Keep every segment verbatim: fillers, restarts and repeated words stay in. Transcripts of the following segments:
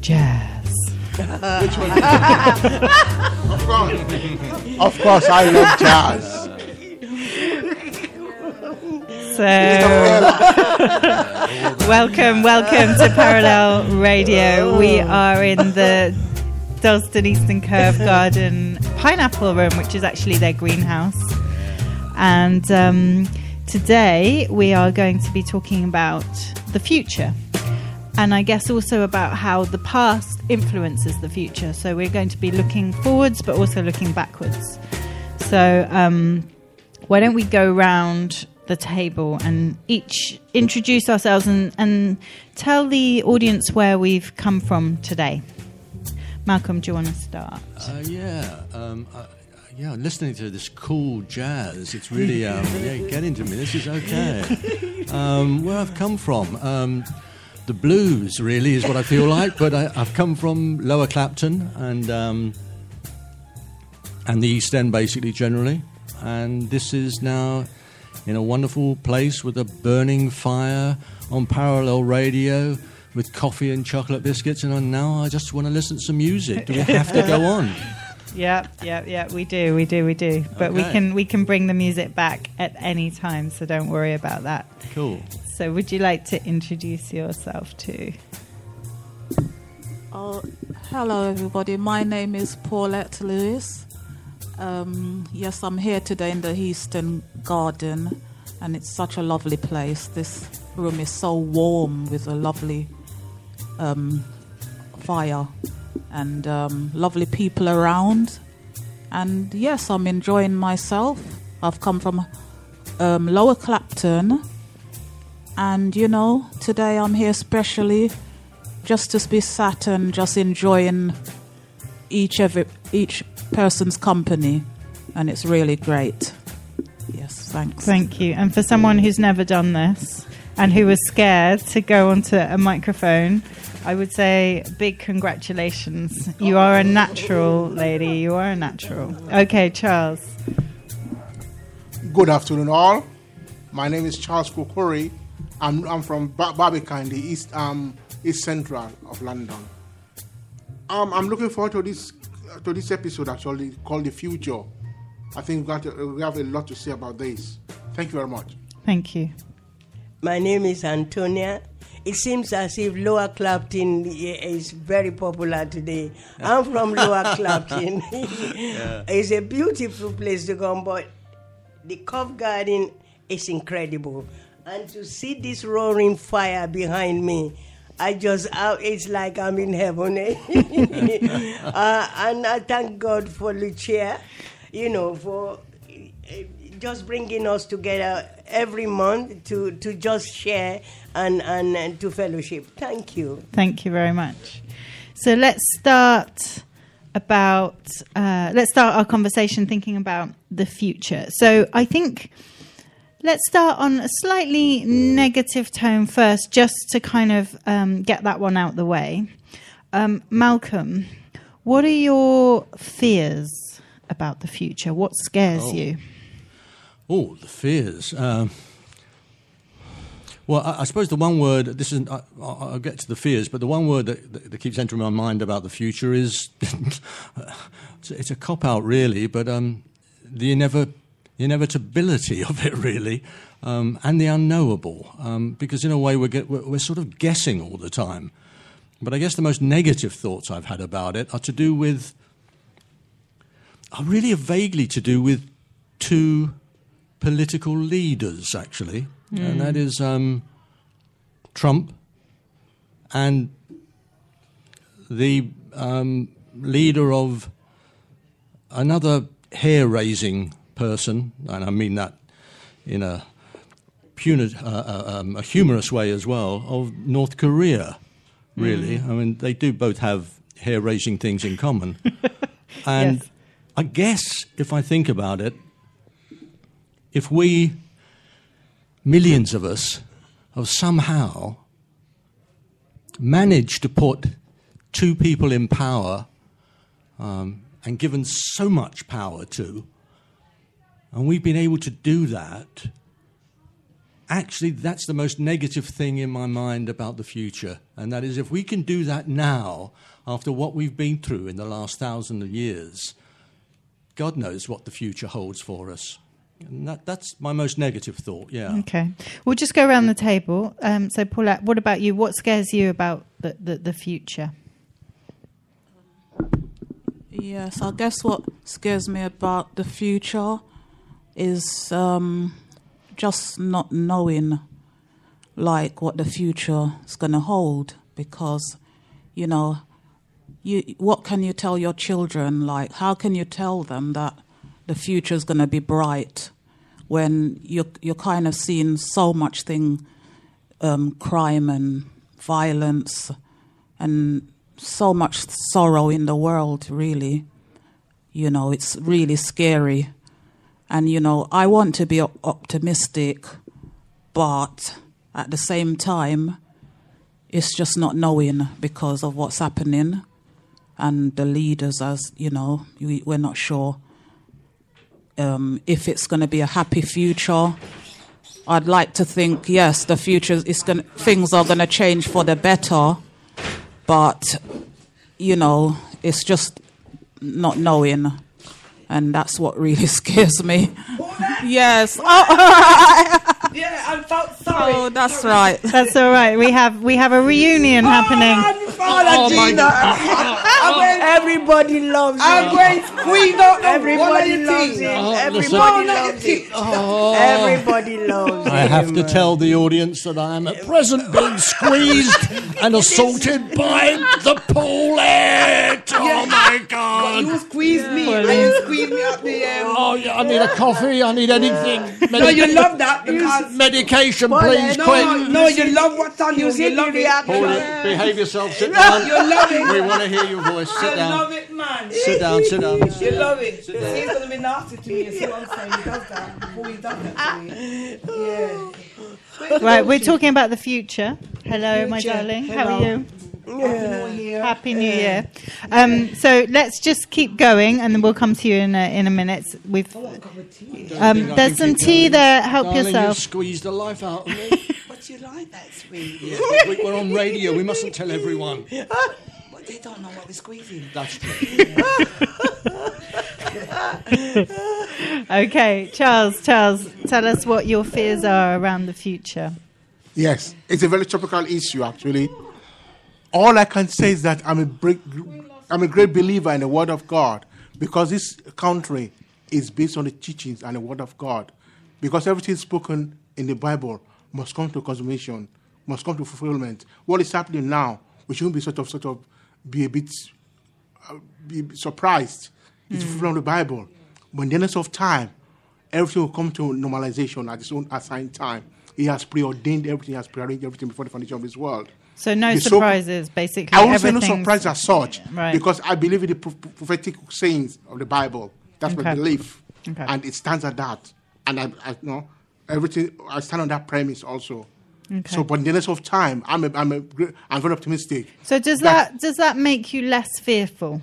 Jazz. Which one? Of course. Of course, I love jazz. So, welcome, welcome to Parallel Radio. We are in the Dalston Eastern Curve Garden pineapple room, which is actually their greenhouse. And um, today we are going to be talking about the future. And I guess also about how the past influences the future. So we're going to be looking forwards, but also looking backwards. So um, why don't we go round the table and each introduce ourselves and, and tell the audience where we've come from today. Malcolm, do you want to start? Uh, yeah, um, I, yeah. Listening to this cool jazz, it's really um, yeah, getting to me. This is okay. Um, where I've come from, um, the blues really is what I feel like. But I, I've come from Lower Clapton and um, and the East End, basically, generally. And this is now in a wonderful place with a burning fire on Parallel Radio with coffee and chocolate biscuits, and now I just want to listen to some music. Do we have to go on? Yeah, yeah, yeah, we do, we do, we do. But okay. we can we can bring the music back at any time, so don't worry about that. Cool. So would you like to introduce yourself too? Oh, hello everybody. My name is Paulette Lewis. Um, yes, I'm here today in the Eastern Garden, and it's such a lovely place. This room is so warm with a lovely um, fire and um, lovely people around. And yes, I'm enjoying myself. I've come from um, Lower Clapton, and you know, today I'm here especially just to be sat and just enjoying each every each. person's company, and it's really great. Yes, thanks. Thank you. And for someone who's never done this and who was scared to go onto a microphone, I would say big congratulations. You are a natural, lady. You are a natural. Okay, Charles. Good afternoon, all. My name is Charles Kokori. I'm I'm from Bar- Barbican, the east um east central of London. Um, I'm looking forward to this. To this episode, actually called The Future. I think we have, to, we have a lot to say about this. Thank you very much. Thank you. My name is Antonia. It seems as if Lower Clapton is very popular today. I'm from Lower Clapton. Yeah. It's a beautiful place to come, but the Cove Garden is incredible. And to see this roaring fire behind me, I just, uh, it's like I'm in heaven. Eh? uh, and I thank God for Lucia, you know, for uh, just bringing us together every month to, to just share and, and, and to fellowship. Thank you. Thank you very much. So let's start about, uh, let's start our conversation thinking about the future. So I think let's start on a slightly negative tone first, just to kind of um, get that one out the way. Um, Malcolm, what are your fears about the future? What scares oh. you? Oh, the fears. Um, well, I, I suppose the one word, this isn't, I, I'll get to the fears, but the one word that, that, that keeps entering my mind about the future is, it's, it's a cop-out really, but um, the inevitable. The inevitability of it, really, um, and the unknowable, um, because in a way we're, get, we're, we're sort of guessing all the time. But I guess the most negative thoughts I've had about it are to do with, are really vaguely to do with two political leaders, actually, mm. and that is um, Trump and the um, leader of another hair-raising person, and I mean that in a, puni- uh, um, a humorous way as well, of North Korea, really. Mm. I mean, they do both have hair-raising things in common. And yes. I guess, if I think about it, if we, millions of us, have somehow managed to put two people in power um, and given so much power to, and we've been able to do that actually that's the most negative thing in my mind about the future, and that is if we can do that now, after what we've been through in the last thousand of years, God knows what the future holds for us. And that, that's my most negative thought, yeah. Okay. We'll just go around the table. Um, so, Paulette, what about you? What scares you about the, the, the future? Yes, I guess what scares me about the future is um, just not knowing, like, what the future is going to hold. Because, you know, you what can you tell your children? Like, how can you tell them that the future is going to be bright when you're, you're kind of seeing so much thing, um, crime and violence and so much sorrow in the world, really. You know, it's really scary. And, you know, I want to be optimistic, but at the same time, it's just not knowing because of what's happening. And the leaders, as you know, we, we're not sure. Um, if it's going to be a happy future, I'd like to think yes, the future is going. Things are going to change for the better, but you know, it's just not knowing, and that's what really scares me. Yes. Oh, all right. Yeah, I'm so sorry. Oh, that's right. That's all right. We have we have a reunion oh, happening. Oh, oh, my God. Going, everybody loves you. I'm going to squeeze out everybody loves him. Oh, everybody loves him. Oh. Everybody loves him. I have to tell the audience that I am at present being squeezed and assaulted by the Paulette. Oh, my God. You squeeze me. You squeeze me up the end. Oh, yeah, I need a coffee. I need anything. Medi- no, you love that. Because medication, please, no, quick. No, no, you love what's on you. You love the action. Paulette, behave yourself. Sit down. You love it. We want to hear your voice. Sit down. I love it, man. Sit down, sit down. You love it. He's going to be nasty to me. That's what I'm saying. He does that before he does that to me. Yeah. Right, we're talking about the future. Hello, future. My darling. Hello. How are you? Yeah. Happy New Year. Happy New Year. Yeah. Um, so let's just keep going, and then we'll come to you in a, in a minute. We've um, there's some tea going. There. Help darling, yourself. You've squeezed the life out of me. What do you like that squeeze? Yeah, we're on radio. We mustn't tell everyone. They don't know what we're squeezing. That's true. Okay, Charles, Charles, tell us what your fears are around the future. Yes, it's a very topical issue, actually. All I can say is that I'm a, break, I'm a great believer in the Word of God because this country is based on the teachings and the Word of God. Because everything spoken in the Bible must come to consummation, must come to fulfillment. What is happening now, we shouldn't be sort of, sort of, be a bit uh, be surprised. It's mm. from the Bible. But in the end of time, everything will come to normalization at its own assigned time. He has preordained everything, he has prearranged everything before the foundation of this world. So no the surprises, so- basically. I won't say no surprises as such, right. Because I believe in the pro- prophetic sayings of the Bible. That's okay. My belief. Okay. And it stands at that. And I, I you know, everything, I stand on that premise also. Okay. So, but in the less of time, I'm a, I'm a, I'm very optimistic. So, does that, that does that make you less fearful?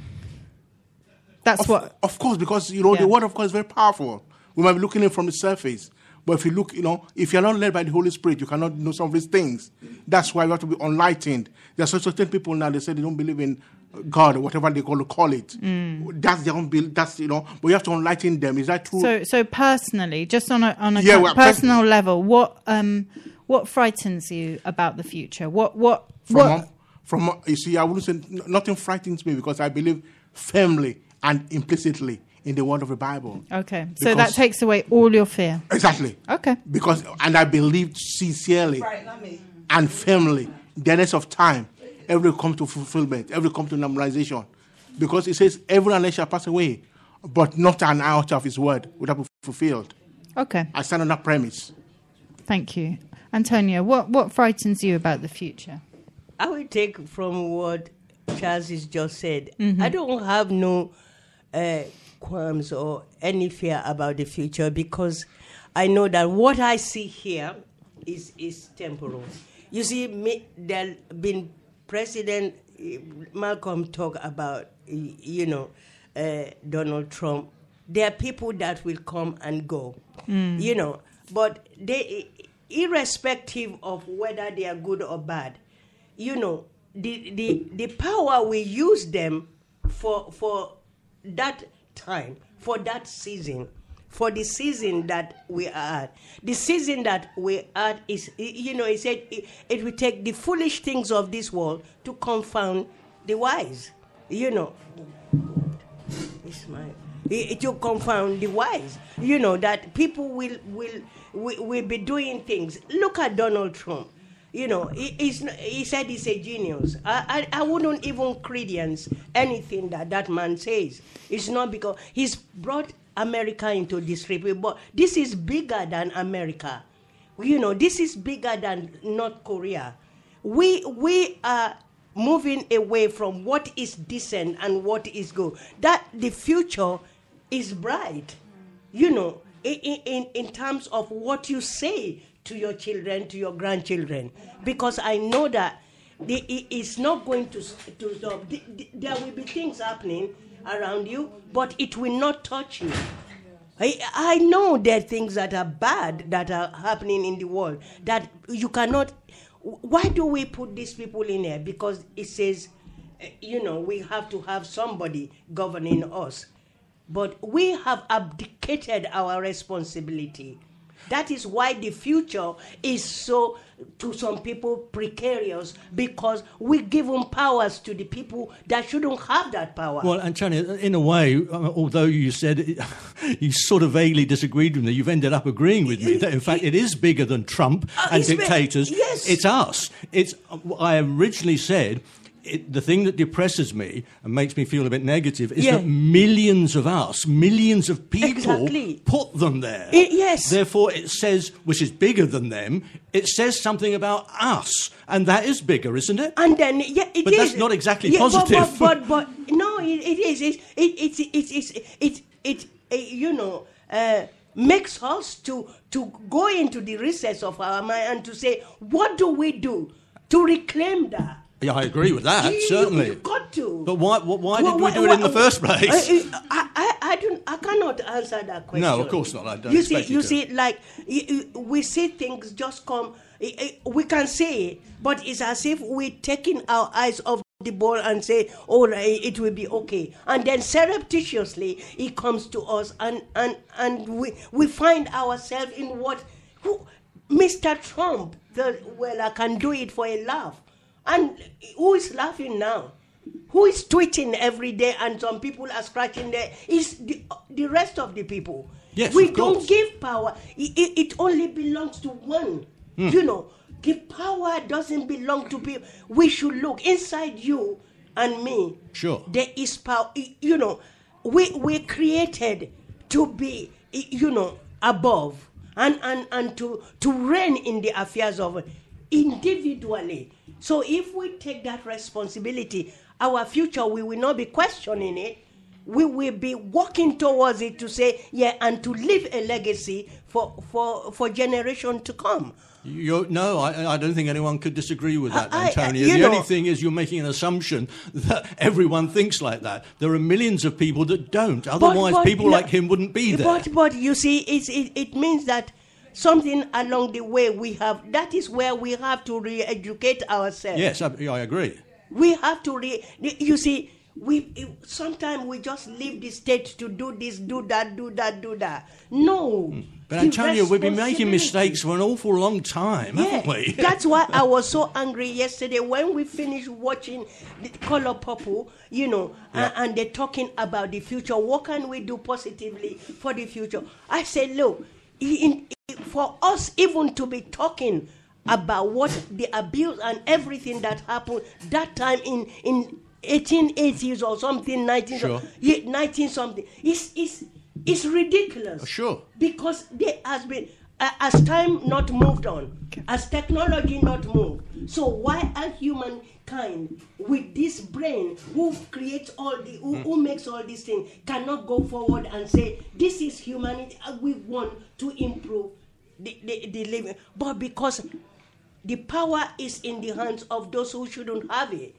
That's of, what, of course, because you know yeah. the Word of God is very powerful. We might be looking at it from the surface, but if you look, you know, if you are not led by the Holy Spirit, you cannot know some of these things. That's why we have to be enlightened. There are certain people now they say they don't believe in God or whatever they call to call it. Mm. That's their own bill. That's you know, but you have to enlighten them. Is that true? So, so personally, just on a on a yeah, well, personal pers- level, what um. What frightens you about the future? What what from what? From you see, I wouldn't say nothing frightens me because I believe firmly and implicitly in the Word of the Bible. Okay, because, so that takes away all your fear. Exactly. Okay. Because and I believe sincerely right, not me. And firmly, the rest of time, every come to fulfillment, every come to normalization, because it says every nation shall pass away, but not an iota of His word would have been fulfilled. Okay. I stand on that premise. Thank you. Antonia, what, what frightens you about the future? I will take from what Charles has just said. Mm-hmm. I don't have no uh, qualms or any fear about the future because I know that what I see here is, is temporal. You see, me, there been President Malcolm talk about, you know, uh, Donald Trump. There are people that will come and go, mm. you know, but they... irrespective of whether they are good or bad, you know, the the, the power we use them for for that time, for that season, for the season that we are at. The season that we are at is, you know, he said it, it will take the foolish things of this world to confound the wise, you know. It's my... It will confound the wise, you know, that people will will will, will be doing things. Look at Donald Trump, you know, he, he's, he said he's a genius. I, I I wouldn't even credence anything that that man says. It's not because he's brought America into disrepair, but this is bigger than America, you know. This is bigger than North Korea. We we are moving away from what is decent and what is good. That the future is bright, you know, in, in, in terms of what you say to your children, to your grandchildren, because I know that the, it's not going to, to stop. There will be things happening around you, but it will not touch you. I, I know there are things that are bad that are happening in the world that you cannot... Why do we put these people in here? Because it says, you know, we have to have somebody governing us. But we have abdicated our responsibility. That is why the future is so, to some people, precarious, because we give them powers to the people that shouldn't have that power. Well, Antonia, in a way, although you said it, you sort of vaguely disagreed with me, you've ended up agreeing with me that, in fact, it is bigger than Trump uh, and dictators. Been, yes. It's us. It's. I originally said... It, the thing that depresses me and makes me feel a bit negative is yeah. that millions of us, millions of people exactly. put them there. It, yes. Therefore, it says, which is bigger than them, it says something about us. And that is bigger, isn't it? And then, yeah, it but is. But that's not exactly yeah, positive. But, but, but, but, no, it, it is. It, it, it, it, it, it, it, you know, uh, makes us to, to go into the recess of our mind and to say, what do we do to reclaim that? Yeah, I agree with that, you, certainly. You've got to. But why, why well, did we do well, it in well, the first place? I, I, I, don't, I cannot answer that question. No, of course not. I don't you see, you, you see, like, we see things just come, we can say it, but it's as if we're taking our eyes off the ball and say, all right, it will be okay. And then surreptitiously, it comes to us, and, and, and we, we find ourselves in what, who, Mister Trump, the, well, I can do it for a laugh. And who is laughing now? Who is tweeting every day and some people are scratching their... It's the, the rest of the people. Yes, we don't course. give power. It, it, it only belongs to one. Mm. You know, the power doesn't belong to people. We should look inside you and me. Sure. There is power. You know, we, we're created to be, you know, above and, and, and to, to reign in the affairs of individually. So if we take that responsibility, our future, we will not be questioning it. We will be working towards it to say, yeah, and to leave a legacy for for, for generation to come. You're, no, I, I don't think anyone could disagree with that, I, Antonia. I, the know, only thing is you're making an assumption that everyone thinks like that. There are millions of people that don't. Otherwise, but, but, people no, like him wouldn't be there. But, but you see, it's, it, it means that something along the way we have, that is where we have to re-educate ourselves. Yes, I, I agree. We have to re, you see, we sometimes we just leave the state to do this, do that, do that, do that. No. Mm. But Antonia, we've been making mistakes for an awful long time, yeah, haven't we? That's why I was so angry yesterday when we finished watching the Colour Purple, you know, yeah. and, and they're talking about the future. What can we do positively for the future? I said, look, in, for us even to be talking about what the abuse and everything that happened that time in, in eighteen eighties or something, nineteen, sure. nineteen something, it's, it's, it's ridiculous. Sure. Because there has been, uh, as time not moved on, as technology not moved, so why are humankind with this brain who creates all the, who, mm. who makes all these things, cannot go forward and say, this is humanity, we want to improve The, the, the living, but because the power is in the hands of those who shouldn't have it.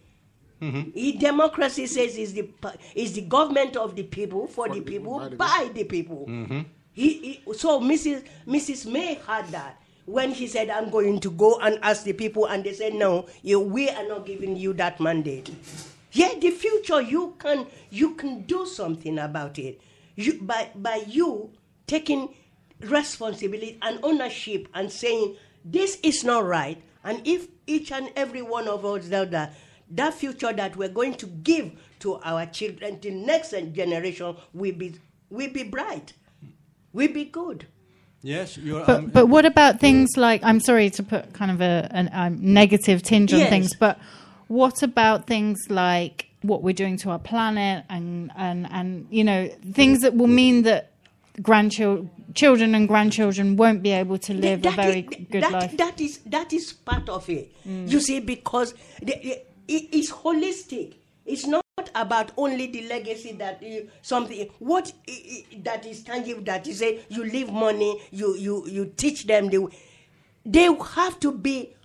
Mm-hmm. Democracy says is the is the government of the people for, for the people by the people. By the people. Mm-hmm. He, he, so Missus Missus May had that. when he said, I'm going to go and ask the people, and they said, no, you, we are not giving you that mandate. Yeah, the future, you can you can do something about it. You, by, by you taking responsibility and ownership and saying, this is not right, and if each and every one of us know that, that future that we're going to give to our children, the next generation, will be, will be bright, will be good. Yes, you're, but, um, but what about things like, I'm sorry to put kind of a an, um, negative tinge on yes. things, but what about things like what we're doing to our planet and, and, and you know, things that will mean that grandchildren children and grandchildren won't be able to live that, a very is, good that, life? That is, that is part of it, mm. you see, because the, it is holistic. It's not about only the legacy that you, something what that is tangible, that you say you leave money, you you you teach them. They they have to be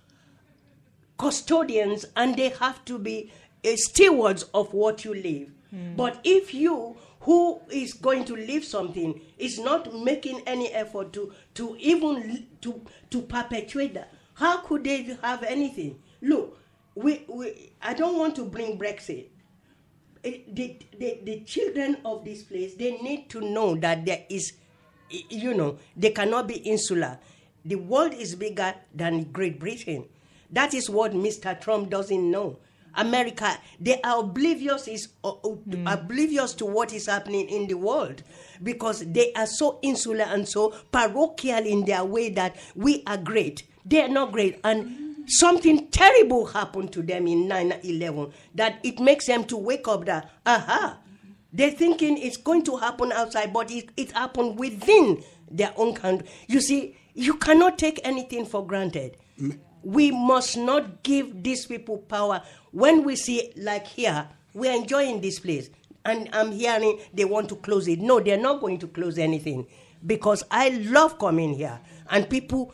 custodians and they have to be uh, stewards of what you leave. Mm. But if you who is going to leave something is not making any effort to to even to to perpetuate that, how could they have anything? Look, we we I don't want to bring Brexit. The, the, the children of this place, they need to know that there is, you know, they cannot be insular. The world is bigger than Great Britain. That is what Mister Trump doesn't know. America, they are oblivious, is, uh, mm. oblivious to what is happening in the world because they are so insular and so parochial in their way that we are great. They are not great. And mm. something terrible happened to them in nine eleven that it makes them to wake up that, aha, they're thinking it's going to happen outside, but it, it happened within their own country. You see, you cannot take anything for granted. We must not give these people power. When we see, like here, we're enjoying this place, and I'm hearing they want to close it. No, they're not going to close anything because I love coming here, and people...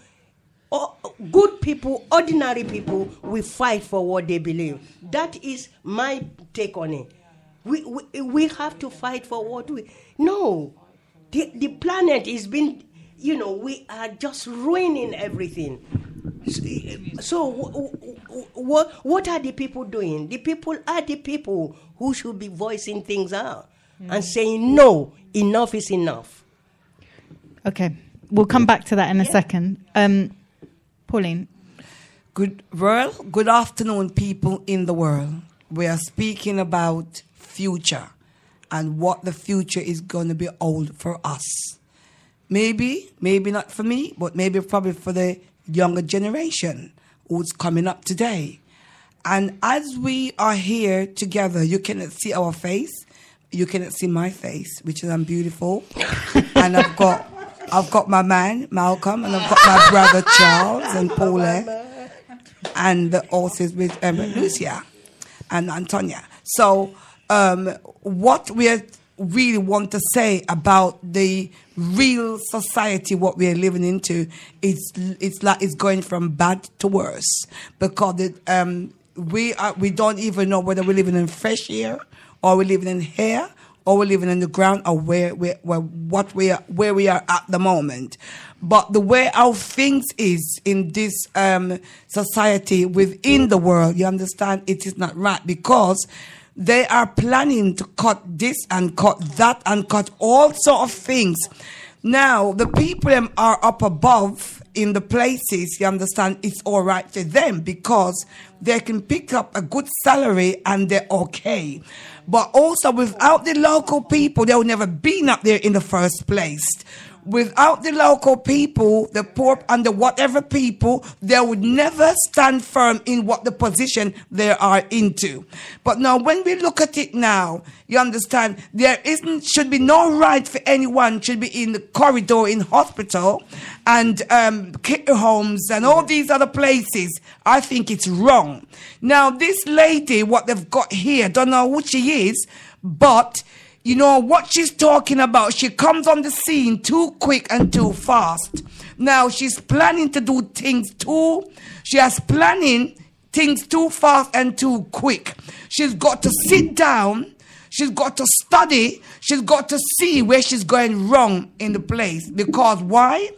Oh, good people, ordinary people, we fight for what they believe. That is my take on it. We we, we have to fight for what we... No, the, the planet is being... You know, we are just ruining everything. So, so what, what are the people doing? The people are the people who should be voicing things out mm. and saying, no, enough is enough. Okay, we'll come back to that in a yeah. second. Um, Pauline. Good world. Good afternoon, people in the world. We are speaking about future and what the future is going to be old for us. Maybe, maybe not for me, but maybe probably for the younger generation who's coming up today. And as we are here together, you cannot see our face. You cannot see my face, which is I'm beautiful. And I've got... I've got my man, Malcolm, and I've got my brother, Charles, and Paulette, and the horses with um, Lucia and Antonia. So um, what we really want to say about the real society, what we are living into, it's, it's, like it's going from bad to worse because it, um, we, are, we don't even know whether we're living in fresh air or we're living in hair. Or we're living in the ground, or where where, where what we are, where we are at the moment. But the way our things is in this um, society within the world, you understand, it is not right because they are planning to cut this and cut that and cut all sort of things. Now the people are up above in the places, you understand, it's all right for them because they can pick up a good salary and they're okay. But also, without the local people, they would never been up there in the first place. Without the local people, the poor and the whatever people, they would never stand firm in what the position they are into. But now, when we look at it now, you understand, there isn't, should be no right for anyone, should be in the corridor, in hospital, and um, care homes, and all these other places. I think it's wrong. Now, this lady, what they've got here, don't know who she is, but... You know, what she's talking about, she comes on the scene too quick and too fast. Now, she's planning to do things too... She has planning things too fast and too quick. She's got to sit down. She's got to study. She's got to see where she's going wrong in the place. Because why?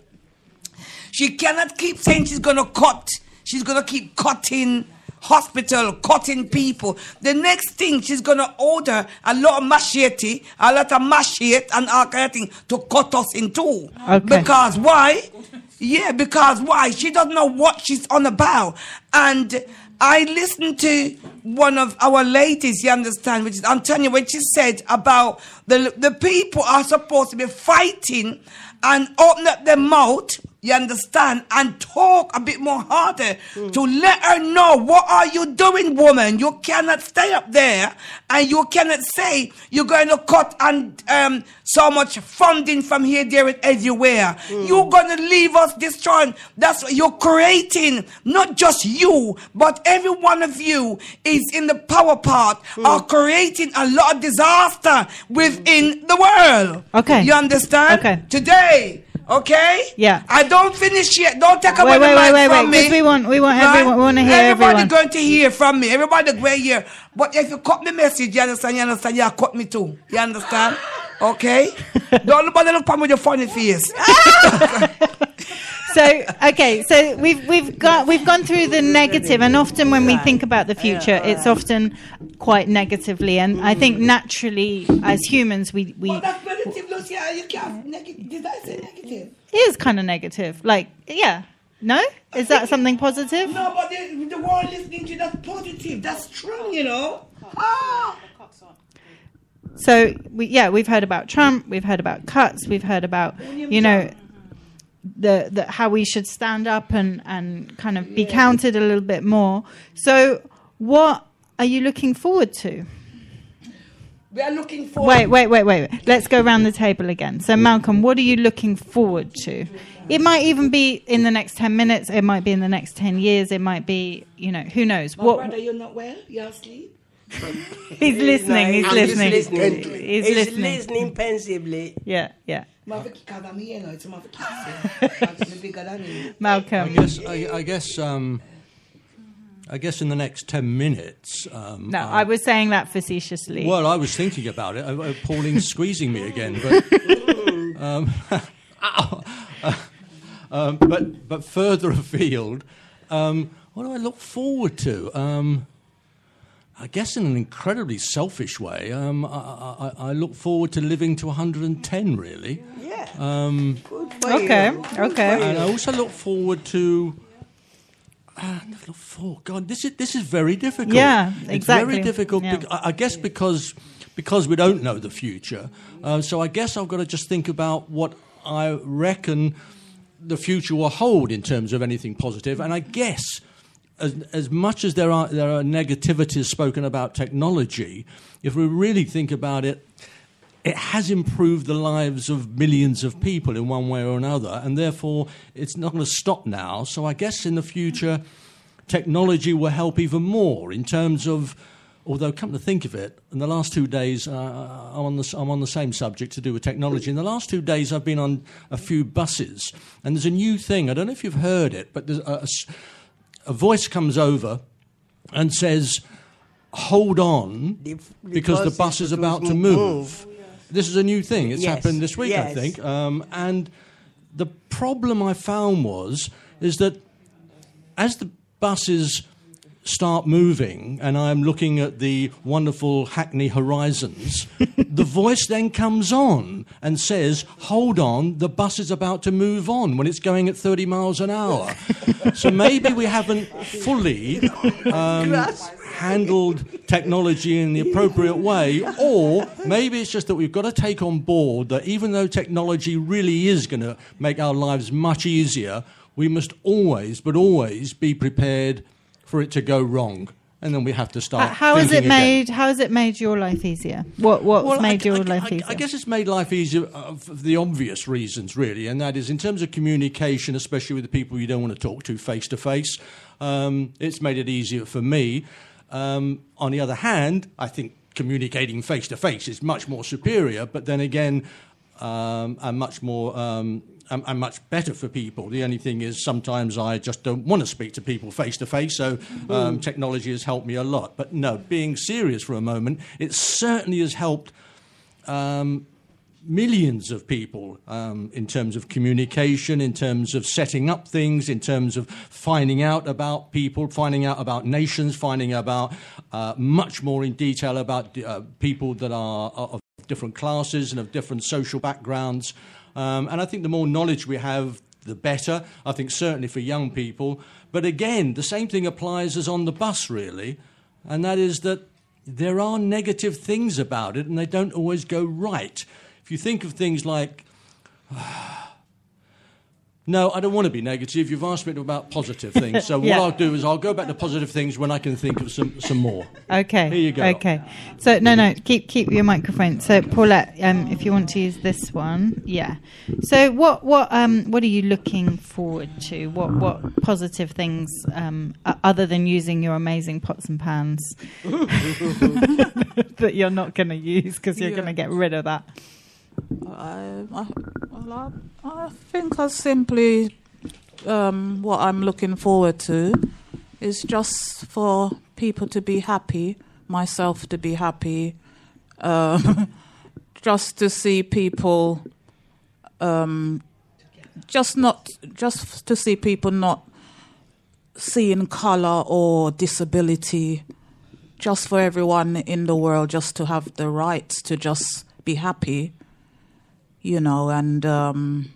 She cannot keep saying she's going to cut. She's going to keep cutting hospital, cutting people. The next thing, she's going to order a lot of machete, a lot of machete and all kind of thing to cut us in two. Okay. Because why? Yeah, because why? She doesn't know what she's on about. And I listened to one of our ladies, you understand, which is Antonia, when she said about the the people are supposed to be fighting and open up their mouth, you understand, and talk a bit more harder mm. to let her know, what are you doing, woman? You cannot stay up there and you cannot say you're going to cut and um, so much funding from here, there, and everywhere. Mm. You're going to leave us destroyed. That's what you're creating. Not just you, but every one of you is in the power part mm. are creating a lot of disaster within the world. Okay. You understand? Okay. Today... Okay? Yeah. I don't finish yet. Don't take away the mic wait, from wait. me. Because we want, we want, right? everyone, we want to hear everybody everyone. Everybody going to hear from me. Everybody going to hear. But if you cut me message, you understand, you understand, you cut me too. You understand? Okay? Don't nobody look at me with your funny face. So, okay, so we've we've got we've gone through the negative, and often when we think about the future, it's often quite negatively, and I think naturally as humans we we. Well, that's relative, Lucia. You can't negative. Did I say negative? It is kind of negative, like yeah. No? Is that something positive? No, but the, the world listening to that's positive. That's strong, you know. Ah. So we yeah we've heard about Trump, we've heard about cuts, we've heard about you know. The, the how we should stand up and, and kind of be yeah. counted a little bit more. So what are you looking forward to? We are looking forward... Wait, wait, wait, wait. Let's go around the table again. So, Malcolm, what are you looking forward to? It might even be in the next ten minutes. It might be in the next ten years. It might be, you know, who knows? My what brother, you're not well? You're asleep? He's listening. He's listening. He's listening. He's listening. listening pensively. Yeah, yeah. Malcolm. I guess. I, I guess. Um, I guess in the next ten minutes. Um, no, I, I was saying that facetiously. Well, I was thinking about it. I, I, Pauline's squeezing me again, but. Um, um, but but further afield, um, what do I look forward to? Um, I guess in an incredibly selfish way, um, I, I, I look forward to living to one hundred ten, really. Yeah. Um, okay, okay. And I also look forward to... Uh, look forward. God, this is this is very difficult. Yeah, exactly. It's very difficult, yeah. Because, I guess, because because we don't know the future. Uh, so I guess I've got to just think about what I reckon the future will hold in terms of anything positive. And I guess... As, as much as there are there are negativities spoken about technology, if we really think about it, it has improved the lives of millions of people in one way or another, and therefore it's not going to stop now. So I guess in the future, technology will help even more in terms of, although come to think of it, in the last two days, uh, I'm, on the, I'm on the same subject to do with technology. In the last two days, I've been on a few buses, and there's a new thing. I don't know if you've heard it, but there's a... a A voice comes over and says, hold on, because the bus is about to move. This is a new thing. It's yes. happened this week, yes. I think. Um, and the problem I found was is that as the buses start moving and I'm looking at the wonderful Hackney Horizons, the voice then comes on and says, hold on, the bus is about to move on when it's going at thirty miles an hour. So maybe we haven't fully um, handled technology in the appropriate way, or maybe it's just that we've got to take on board that even though technology really is going to make our lives much easier, we must always, but always be prepared for it to go wrong, and then we have to start. Uh, how has it made? Again. How has it made your life easier? What what's well, made I, your I, life I, easier? I guess it's made life easier uh, for the obvious reasons, really, and that is in terms of communication, especially with the people you don't want to talk to face to face. Um, it's made it easier for me. Um, on the other hand, I think communicating face to face is much more superior, but then again, um, I'm much more. Um, I'm much better for people. The only thing is sometimes I just don't want to speak to people face to face, so um, technology has helped me a lot. But no, being serious for a moment, it certainly has helped um, millions of people um, in terms of communication, in terms of setting up things, in terms of finding out about people, finding out about nations, finding about uh, much more in detail about uh, people that are, are of different classes and of different social backgrounds. Um, and I think the more knowledge we have, the better, I think, certainly for young people. But again, the same thing applies as on the bus, really, and that is that there are negative things about it, and they don't always go right. If you think of things like, no, I don't want to be negative. You've asked me about positive things. So yeah. What I'll do is I'll go back to positive things when I can think of some, some more. Okay. Here you go. Okay. So, no, no, keep keep your microphone. So, Paulette, um, if you want to use this one. Yeah. So what what um what are you looking forward to? What what positive things, um other than using your amazing pots and pans that you're not going to use because you're yeah. going to get rid of that? I, I, well, I, I think I simply, um, what I'm looking forward to is just for people to be happy, myself to be happy, uh, just to see people, um, just not, just to see people not seeing colour or disability, just for everyone in the world, just to have the right to just be happy. You know, and um,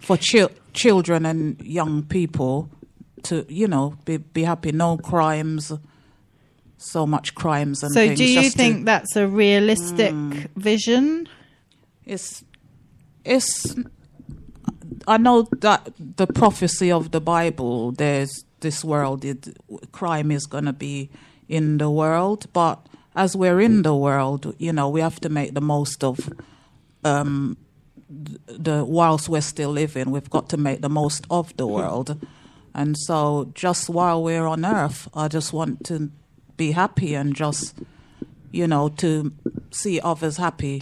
for chi- children and young people to, you know, be, be happy. No crimes, so much crimes and so things. So do you Just think to, that's a realistic mm, vision? It's, it's, I know that the prophecy of the Bible, there's this world, it, crime is going to be in the world. But as we're in the world, you know, we have to make the most of um the whilst we're still living, we've got to make the most of the world. And so just while we're on earth, I just want to be happy and just, you know, to see others happy.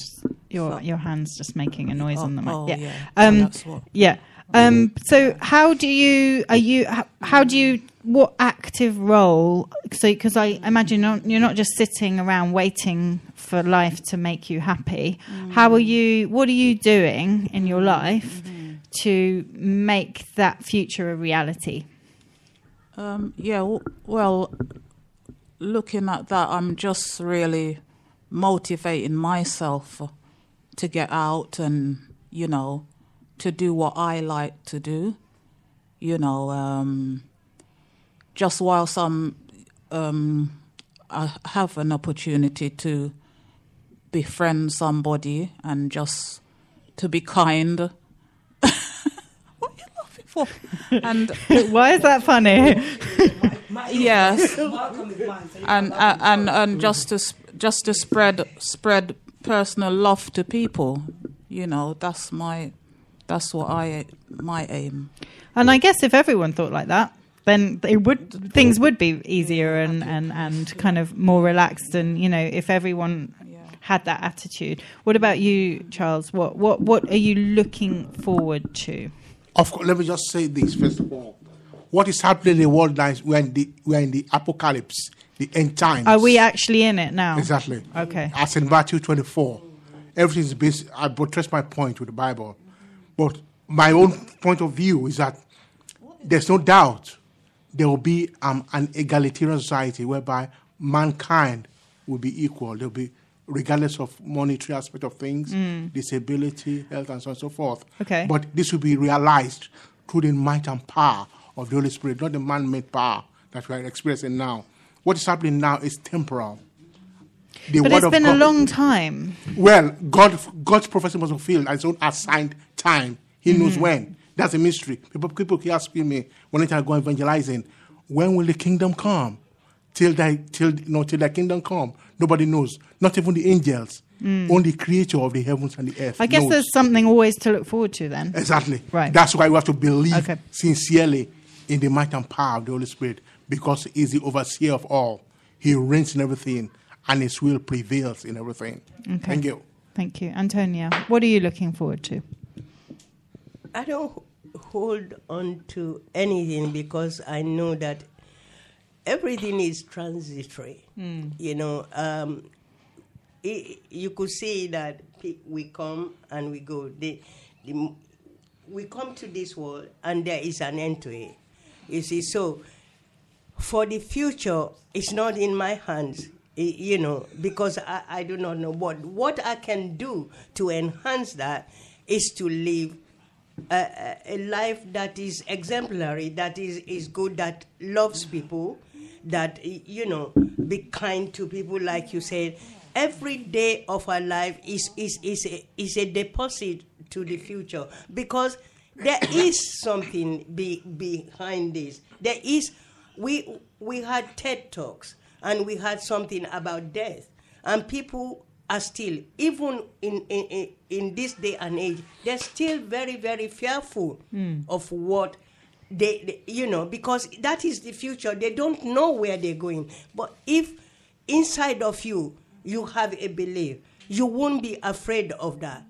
Your so, your hand's just making a noise oh, on the mic. Oh, yeah. Yeah. Um, that's what, yeah. Um, so how do you, are you, how do you, what active role, so because I imagine you're not just sitting around waiting for life to make you happy. Mm. How are you, what are you doing in your life mm-hmm. to make that future a reality? Um, yeah, well, looking at that, I'm just really motivating myself to get out and, you know, to do what I like to do, you know, um, just while some um, I have an opportunity to befriend somebody and just to be kind. What are you laughing for? And why is that funny? Yes, and uh, and and just to sp- just to spread spread personal love to people, you know, that's my. That's what I my aim. And I guess if everyone thought like that, then it would things would be easier and, and, and kind of more relaxed. And, you know, if everyone had that attitude. What about you, Charles? What what, what are you looking forward to? Of course, let me just say this first of all. What is happening in the world now is we're in the, we're in the apocalypse, the end times. Are we actually in it now? Exactly. Okay. As in Matthew twenty-four, everything's based. I buttress my point with the Bible. But my own point of view is that there's no doubt there will be um, an egalitarian society whereby mankind will be equal. There will be, regardless of monetary aspect of things, mm. disability, health, and so on and so forth. Okay. But this will be realized through the might and power of the Holy Spirit, not the man-made power that we are experiencing now. What is happening now is temporal. The but it's been God, a long time. Well, God, God's prophecy was fulfilled at its own assigned time. He mm-hmm. knows when. That's a mystery. People, people keep asking me when I go evangelizing, when will the kingdom come? Till thy, till no, till thy kingdom come. Nobody knows. Not even the angels. Mm. Only the Creator of the heavens and the earth. I guess knows. There's something always to look forward to then. Exactly. Right. That's why we have to believe okay. sincerely in the might and power of the Holy Spirit, because He is the overseer of all. He reigns in everything. And His will prevails in everything. Okay. Thank you. Thank you. Antonia, what are you looking forward to? I don't hold on to anything because I know that everything is transitory. Mm. You know, um, it, you could say that we come and we go. The, the, we come to this world and there is an end to it. You see, so for the future, it's not in my hands, you know, because I, I do not know. But what I can do to enhance that is to live a, a life that is exemplary, that is, is good, that loves people, that, you know, be kind to people, like you said. Every day of our life is is is a, is a deposit to the future, because there is something be, behind this. There is, we we had TED Talks and we had something about death, and people are still, even in in, in this day and age, they're still very, very fearful mm. of what they, they, you know, because that is the future. They don't know where they're going. But if inside of you, you have a belief, you won't be afraid of that.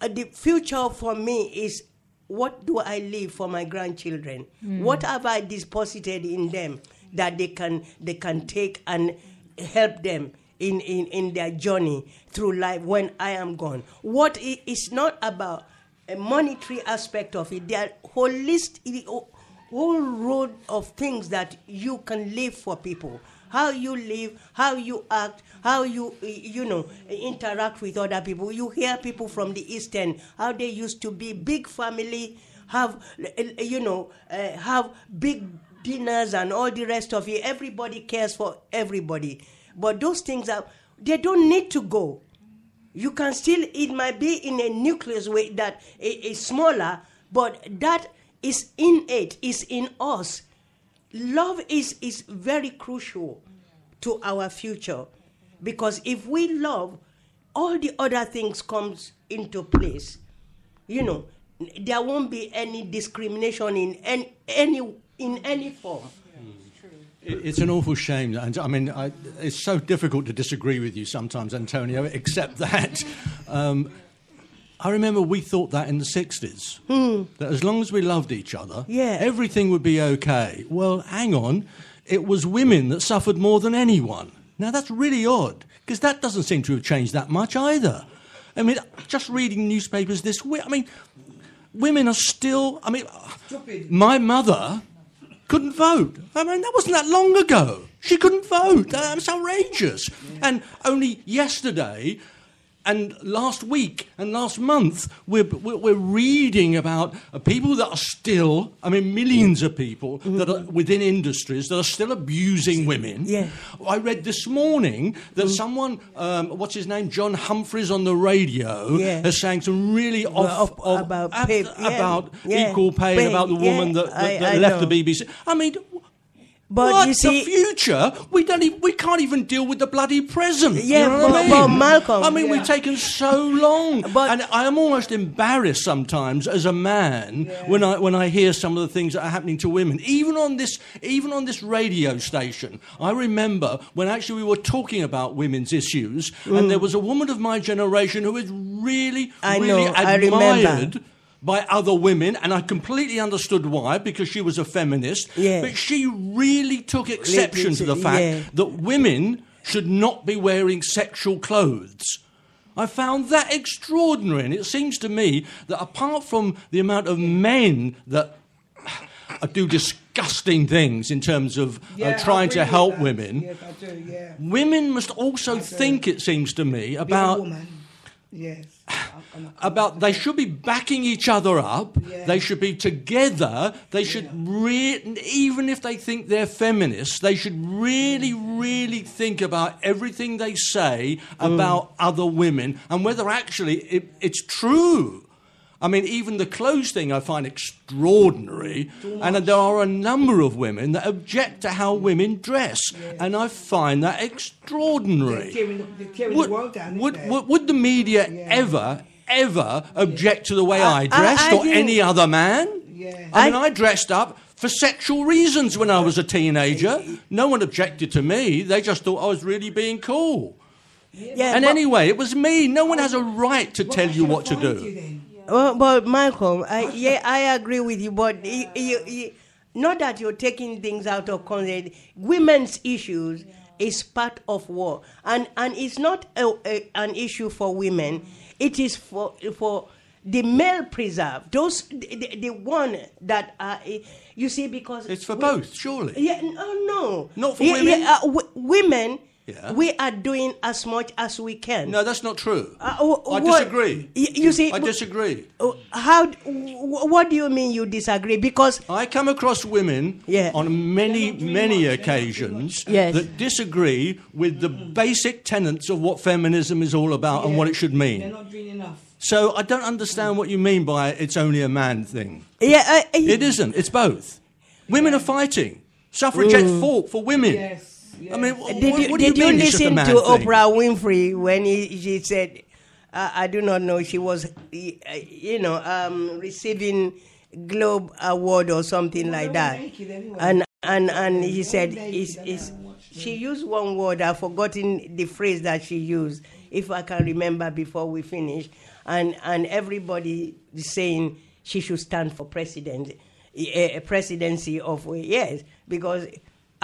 Uh, the future for me is, what do I leave for my grandchildren? Mm. What have I deposited in them that they can they can take and help them in, in, in their journey through life when I am gone? What it is not about a monetary aspect of it. They are holistic, whole road of things that you can live for people. How you live, how you act, how you, you know, interact with other people. You hear people from the East End, how they used to be big family, have, you know, uh, have big dinners and all the rest of it. Everybody cares for everybody. But those things, are they don't need to go. You can still, it might be in a nucleus way that is smaller, but that is innate, is in us. Love is, is very crucial to our future, because if we love, all the other things comes into place. You know, there won't be any discrimination in any, any in any form. It's an awful shame, and I mean, I, it's so difficult to disagree with you sometimes, Antonio. Except that. Um, I remember we thought that in the sixties, mm. that as long as we loved each other, yeah. everything would be okay. Well, hang on, it was women that suffered more than anyone. Now, that's really odd, because that doesn't seem to have changed that much either. I mean, just reading newspapers this week, I mean, women are still... I mean, Stupid. My mother couldn't vote. I mean, that wasn't that long ago. She couldn't vote. That's outrageous. Yeah. And only yesterday... And last week and last month, we're, we're reading about people that are still, I mean, millions of people that are within industries that are still abusing women. Yeah. I read this morning that someone, um, what's his name, John Humphreys on the radio, yeah. has sang some really off, well, off about, ab, pay, yeah. about yeah. equal pay, pay, and about the woman yeah. that, that, I, that I left know. the B B C. I mean... But what, you see, the future? We don't. Even, we can't even deal with the bloody present. Yeah, you know but, I mean? but Malcolm. I mean, yeah. we've taken so long, but, and I am almost embarrassed sometimes as a man yeah. when I when I hear some of the things that are happening to women. Even on this, even on this radio station, I remember when actually we were talking about women's issues, mm. and there was a woman of my generation who was really, I really know, admired. By other women, and I completely understood why, because she was a feminist. Yeah. But she really took exception to the fact yeah. that women should not be wearing sexual clothes. I found that extraordinary, and it seems to me that apart from the amount of men that do disgusting things in terms of yeah, uh, trying to help women, yes, I do, yeah. women must also think, it seems to me, about... Yes. About they should be backing each other up. Yeah. They should be together. They should re- even if they think they're feminists, they should really, really think about everything they say about mm. other women and whether actually it, it's true. I mean, even the clothes thing I find extraordinary. And there are a number of women that object to how women dress. Yes. And I find that extraordinary. They're tearing, they're tearing would, the world down, would, would, would the media yeah. ever, ever object yeah. to the way I, I dressed I, I, or yeah. any other man? Yeah. I mean, I, I dressed up for sexual reasons when I was a teenager. No one objected to me. They just thought I was really being cool. Yeah, and anyway, it was me. No one has a right to tell you what to do. You Well, but Malcolm, I, yeah, I agree with you, but yeah. you, you, you, not that you're taking things out of context. Women's issues yeah. is part of war. And and it's not a, a, an issue for women. It is for for the male preserve. Those the, the one that are, you see, because it's for we, both, surely. Yeah, no, no. Not for yeah, women. Yeah, uh, w- women. Yeah. We are doing as much as we can. No, that's not true. Uh, w- I what, disagree. Y- you see, I disagree. W- how? W- what do you mean you disagree? Because I come across women yeah. on many, many much. occasions yes. that disagree with the mm-hmm. basic tenets of what feminism is all about yeah. and what it should mean. They're not doing enough. So I don't understand what you mean by it's only a man thing. Yeah, uh, it isn't. It's both. Women yeah. are fighting. Suffragette mm. fought for women. Yes. Yes. I mean, what, did you, what do you did mean you listen to thing? Oprah Winfrey when he, she said, uh, I do not know, she was, uh, you know, um, receiving Globe Award or something well, like that, anyway. and and and he said, is is she used one word? I've forgotten the phrase that she used, if I can remember before we finish, and and everybody saying she should stand for president, a presidency of yes, because.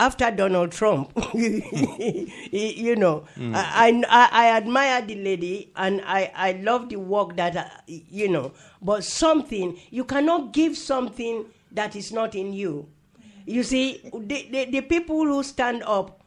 After Donald Trump, you know, mm. I, I I admire the lady and I, I love the work that, I, you know, but something, you cannot give something that is not in you. You see, the, the, the people who stand up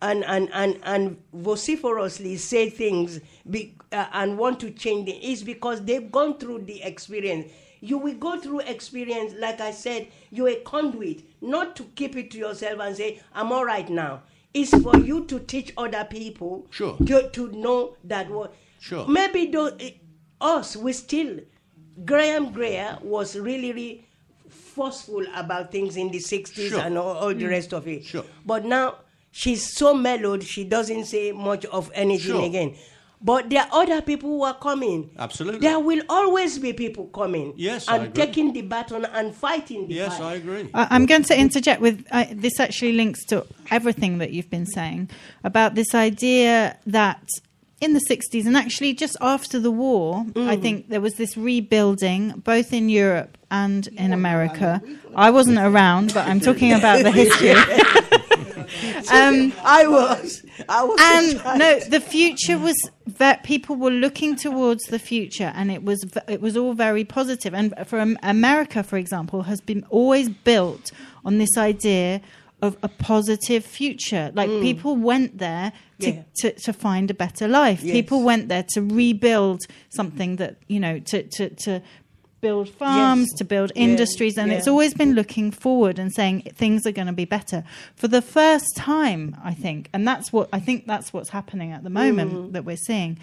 and, and, and, and vociferously say things be, uh, and want to change it is because they've gone through the experience. You will go through experience, like I said, you're a conduit, not to keep it to yourself and say, I'm all right now. It's for you to teach other people sure. to, to know that what. Sure. Maybe those, us, we still. Graham Greer was really, really forceful about things in the sixties sure. and all, all the mm. rest of it. Sure. But now she's so mellowed, she doesn't say much of anything sure. again. But there are other people who are coming. Absolutely. There will always be people coming. Yes, and I agree. Taking the baton and fighting the yes, fight. Yes, I agree. I, I'm going to interject with, uh, this actually links to everything that you've been saying, about this idea that in the sixties, and actually just after the war, mm-hmm. I think there was this rebuilding, both in Europe and you in America. I wasn't around, but I'm talking about the history. Um, I was. I was. And no, the future was that people were looking towards the future, and it was it was all very positive. And for America, for example, has been always built on this idea of a positive future. Like mm. people went there to, yeah. to, to find a better life. Yes. People went there to rebuild something that you know to to. to build farms, yes. to build industries, yeah. and yeah. it's always been looking forward and saying things are going to be better for the first time, I think. And that's what I think that's what's happening at the moment mm. that we're seeing,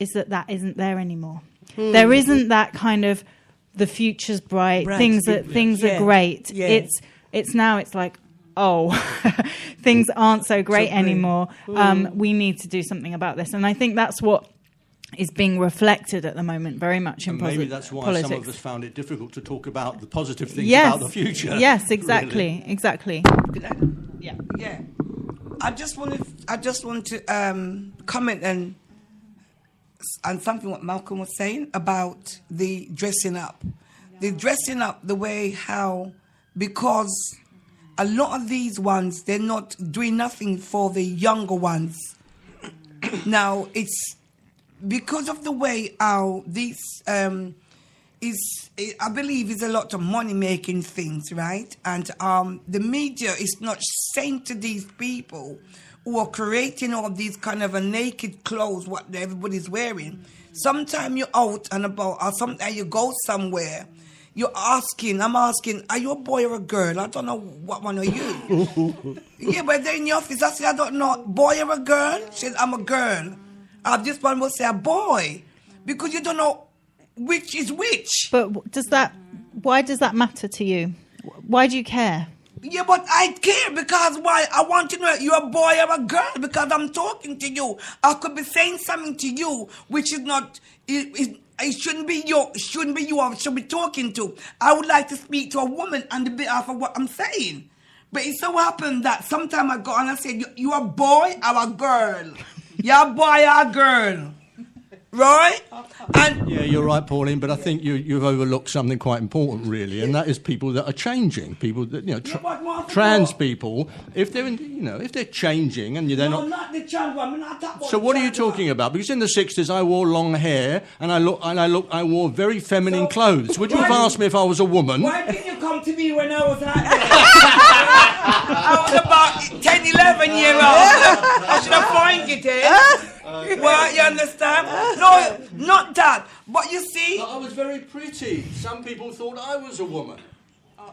is that that isn't there anymore. Mm. There isn't that kind of the future's bright, bright things that things yeah. are great. Yeah. It's it's now it's like, oh, things aren't so great so anymore. Mm. Um, we need to do something about this. And I think that's what is being reflected at the moment very much in politics. Maybe that's why politics. Some of us found it difficult to talk about the positive things yes. about the future. Yes, exactly, really. exactly. I, yeah, yeah. I just want to, I just want to um, comment and and something what Malcolm was saying about the dressing up, the dressing up the way how because a lot of these ones they're not doing nothing for the younger ones. Now it's. Because of the way how this um, is, I believe, is a lot of money-making things, right? And um, the media is not saying to these people who are creating all these kind of a naked clothes, what everybody's wearing. Sometimes you're out and about, or sometimes you go somewhere. You're asking, I'm asking, are you a boy or a girl? I don't know what one are you. Yeah, but they're in the office. I say, I don't know, boy or a girl? She says, I'm a girl. Uh, this one will say a boy, because you don't know which is which. But does that? Why does that matter to you? Why do you care? Yeah, but I care because why? I want to know you're a boy or a girl because I'm talking to you. I could be saying something to you which is not. It, it, it shouldn't be you. Shouldn't be you. I should be talking to. I would like to speak to a woman on the behalf of what I'm saying. But it so happened that sometime I go and I said, "You, you a boy or a girl?" You're a boy or a girl. Right? And yeah, you're right, Pauline, but I think you, you've overlooked something quite important, really, and that is people that are changing. People that, you know, tra- yeah, what, trans what? people, if they're, in, you know, if they're changing and they're no, not... not the trans one, not that one. So what are you talking one. about? Because in the sixties, I wore long hair, and I look, and I look, I wore very feminine so, clothes. Would you have asked me if I was a woman? Why didn't you come to me when I was like I was about ten, eleven years old. I should have found you then. Okay. Well, you understand? No, not that. But you see... But I was very pretty. Some people thought I was a woman. Oh.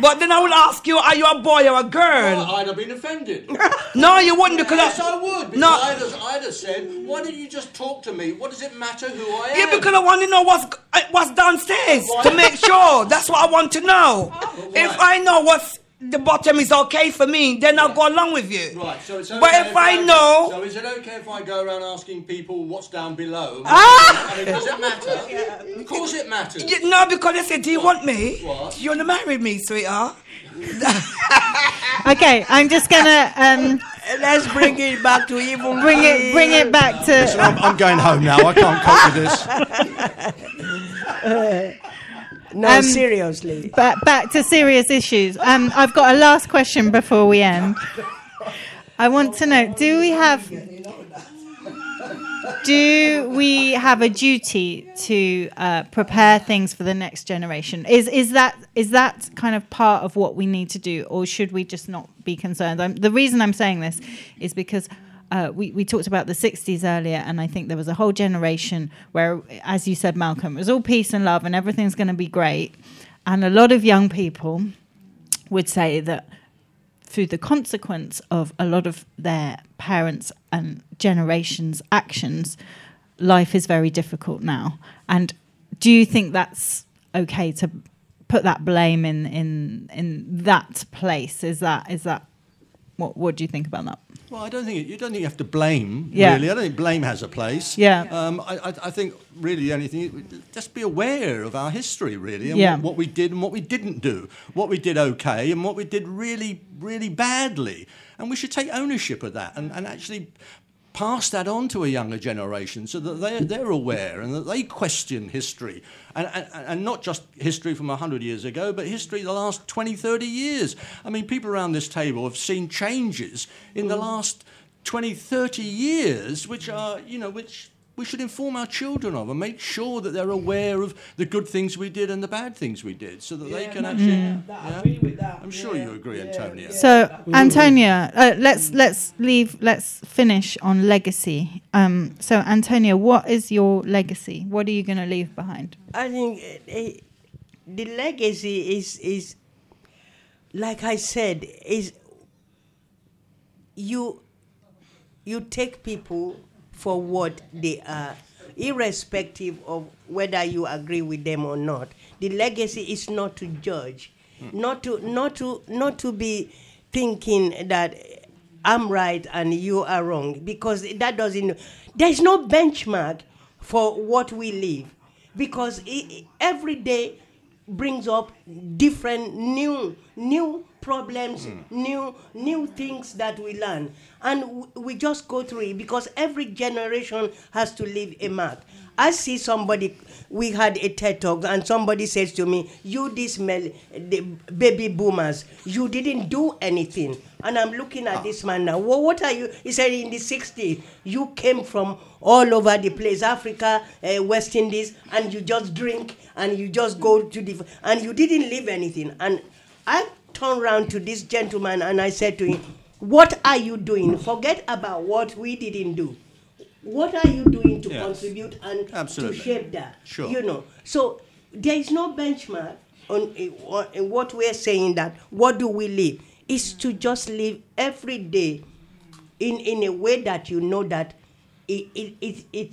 But then I would ask you, are you a boy or a girl? Well, I'd have been offended. No, you wouldn't, because... Yes, I, I would, because no. I'd, have, I'd have said, why don't you just talk to me? What does it matter who I am? Yeah, because I want to know what's, what's downstairs, why? To make sure. That's what I want to know. Oh. If I know what's... the bottom is okay for me, then I'll yeah. go along with you. Right, so it's okay. But if, if I, I know... So is it okay if I go around asking people what's down below? Ah! I mean, does it matter? Yeah. Of course it matters. You, no, because they said, do you what? want me? What? Do you want to marry me, sweetheart? Okay, I'm just going to... Um, Let's bring it back to evil. Bring it, bring it back to... Listen, I'm, I'm going home now. I can't cope with this. No, um, seriously. But back to serious issues. Um, I've got a last question before we end. I want to know, do we have do we have a duty to uh, prepare things for the next generation? Is is that is that kind of part of what we need to do, or should we just not be concerned? I'm, the reason I'm saying this is because Uh, we, we talked about the sixties earlier, and I think there was a whole generation where, as you said, Malcolm, it was all peace and love and everything's going to be great. And a lot of young people would say that through the consequence of a lot of their parents' and generations' actions, life is very difficult now. And do you think that's okay to put that blame in in, in that place? Is that is that what what do you think about that? Well, I don't think you don't think you have to blame, yeah. really. I don't think blame has a place. Yeah. Um, I, I think really the only thing, just be aware of our history, really, and yeah. what, what we did and what we didn't do, what we did okay and what we did really, really badly, and we should take ownership of that and, and actually pass that on to a younger generation so that they're, they're aware and that they question history. And, and, and not just history from one hundred years ago, but history the last twenty, thirty years. I mean, people around this table have seen changes in the last twenty, thirty years, which are, you know, which we should inform our children of and make sure that they're aware of the good things we did and the bad things we did so that yeah, they can no, actually... Yeah. That, I agree with that. I'm sure yeah. you agree, yeah. Antonia. So, Antonia, uh, let's let's leave, let's finish on legacy. Um, so, Antonia, what is your legacy? What are you going to leave behind? I think uh, the legacy is, is, like I said, is you you take people for what they are, irrespective of whether you agree with them or not. The legacy is not to judge, mm. not to not to not to be thinking that I'm right and you are wrong, because that doesn't. There's no benchmark for what we live, because it, every day brings up different new new problems, mm. new new things that we learn, and w- we just go through it, because every generation has to leave a mark. I see somebody. We had a TED talk, and somebody says to me, "You, these mel- the baby boomers, you didn't do anything." And I'm looking at this man now. Well, what are you? He said, "In the sixties, you came from all over the place, Africa, uh, West Indies, and you just drink and you just go to the and you didn't leave anything." And I turned around to this gentleman and I said to him, "What are you doing? Forget about what we didn't do. What are you doing to yes. contribute and Absolutely. to shape that?" Sure. You know, so there is no benchmark on, on, on what we're saying. That what do we live? It's to just live every day in, in a way that you know that it it it, it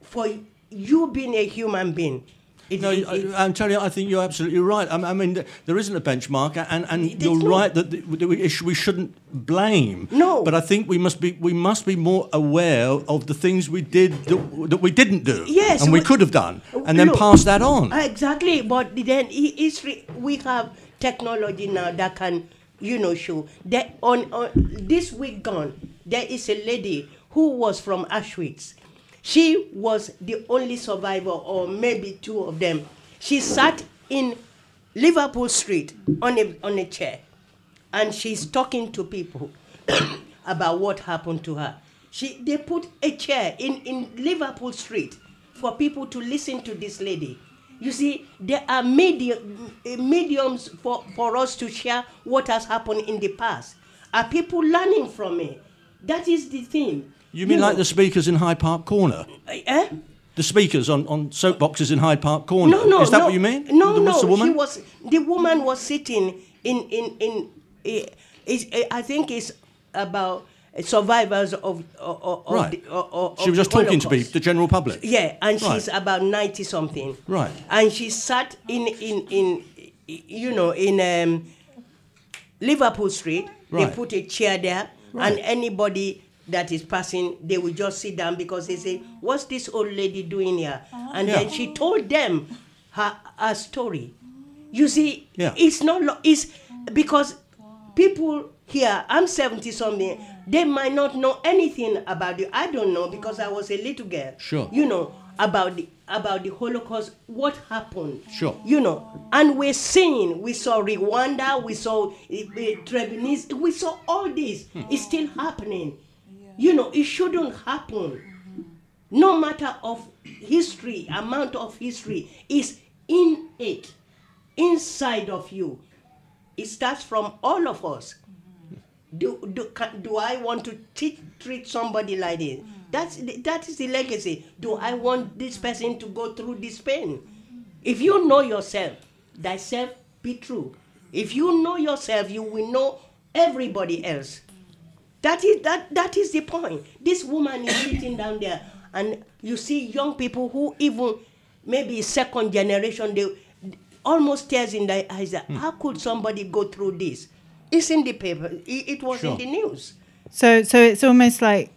for you being a human being. It, no, it, it, I, Antonia, I think you're absolutely right. I, I mean, there isn't a benchmark, and, and you're no. right that the, we shouldn't blame. No, but I think we must be we must be more aware of the things we did that, that we didn't do, yes, and we, we could have done, and then look, pass that on. Exactly, but then history, we have technology now that can, you know, show that on, on this week gone, there is a lady who was from Auschwitz. She was the only survivor, or maybe two of them. She sat in Liverpool Street on a, on a chair, and she's talking to people about what happened to her. She, they put a chair in, in Liverpool Street for people to listen to this lady. You see, there are medium, mediums for, for us to share what has happened in the past. Are people learning from it? That is the thing. You mean you like know, the speakers in Hyde Park Corner? Eh? The speakers on, on soapboxes in Hyde Park Corner? No, no, Is that no, what you mean? No, the, no. The woman? She was, the woman was sitting in... in, in, in is, I think it's about... survivors of, of, of, right. the, of she was just talking to be the general public. Yeah, and right. she's about ninety something. Right, and she sat in in, in you know in um, Liverpool Street. Right. They put a chair there, right. and anybody that is passing, they will just sit down because they say, "What's this old lady doing here?" And yeah. then she told them her, her story. You see, yeah. it's not lo- it's because people here. I'm seventy something. They might not know anything about it. I don't know because I was a little girl. Sure. You know, about the about the Holocaust, what happened. Sure. You know, and we're seeing, we saw Rwanda, we saw uh, Srebrenica, we saw all this. Hmm. It's still happening. Yeah. You know, it shouldn't happen. No matter of history, amount of history, is in it, inside of you. It starts from all of us. Do do can, do I want to teach, treat somebody like this? That's that is the legacy. Do I want this person to go through this pain? If you know yourself, thyself be true. If you know yourself, you will know everybody else. That is that that is the point. This woman is sitting down there, and you see young people who even maybe second generation, they almost tears in their eyes. Hmm. How could somebody go through this? It's in the paper. It was sure. in the news. So, so it's almost like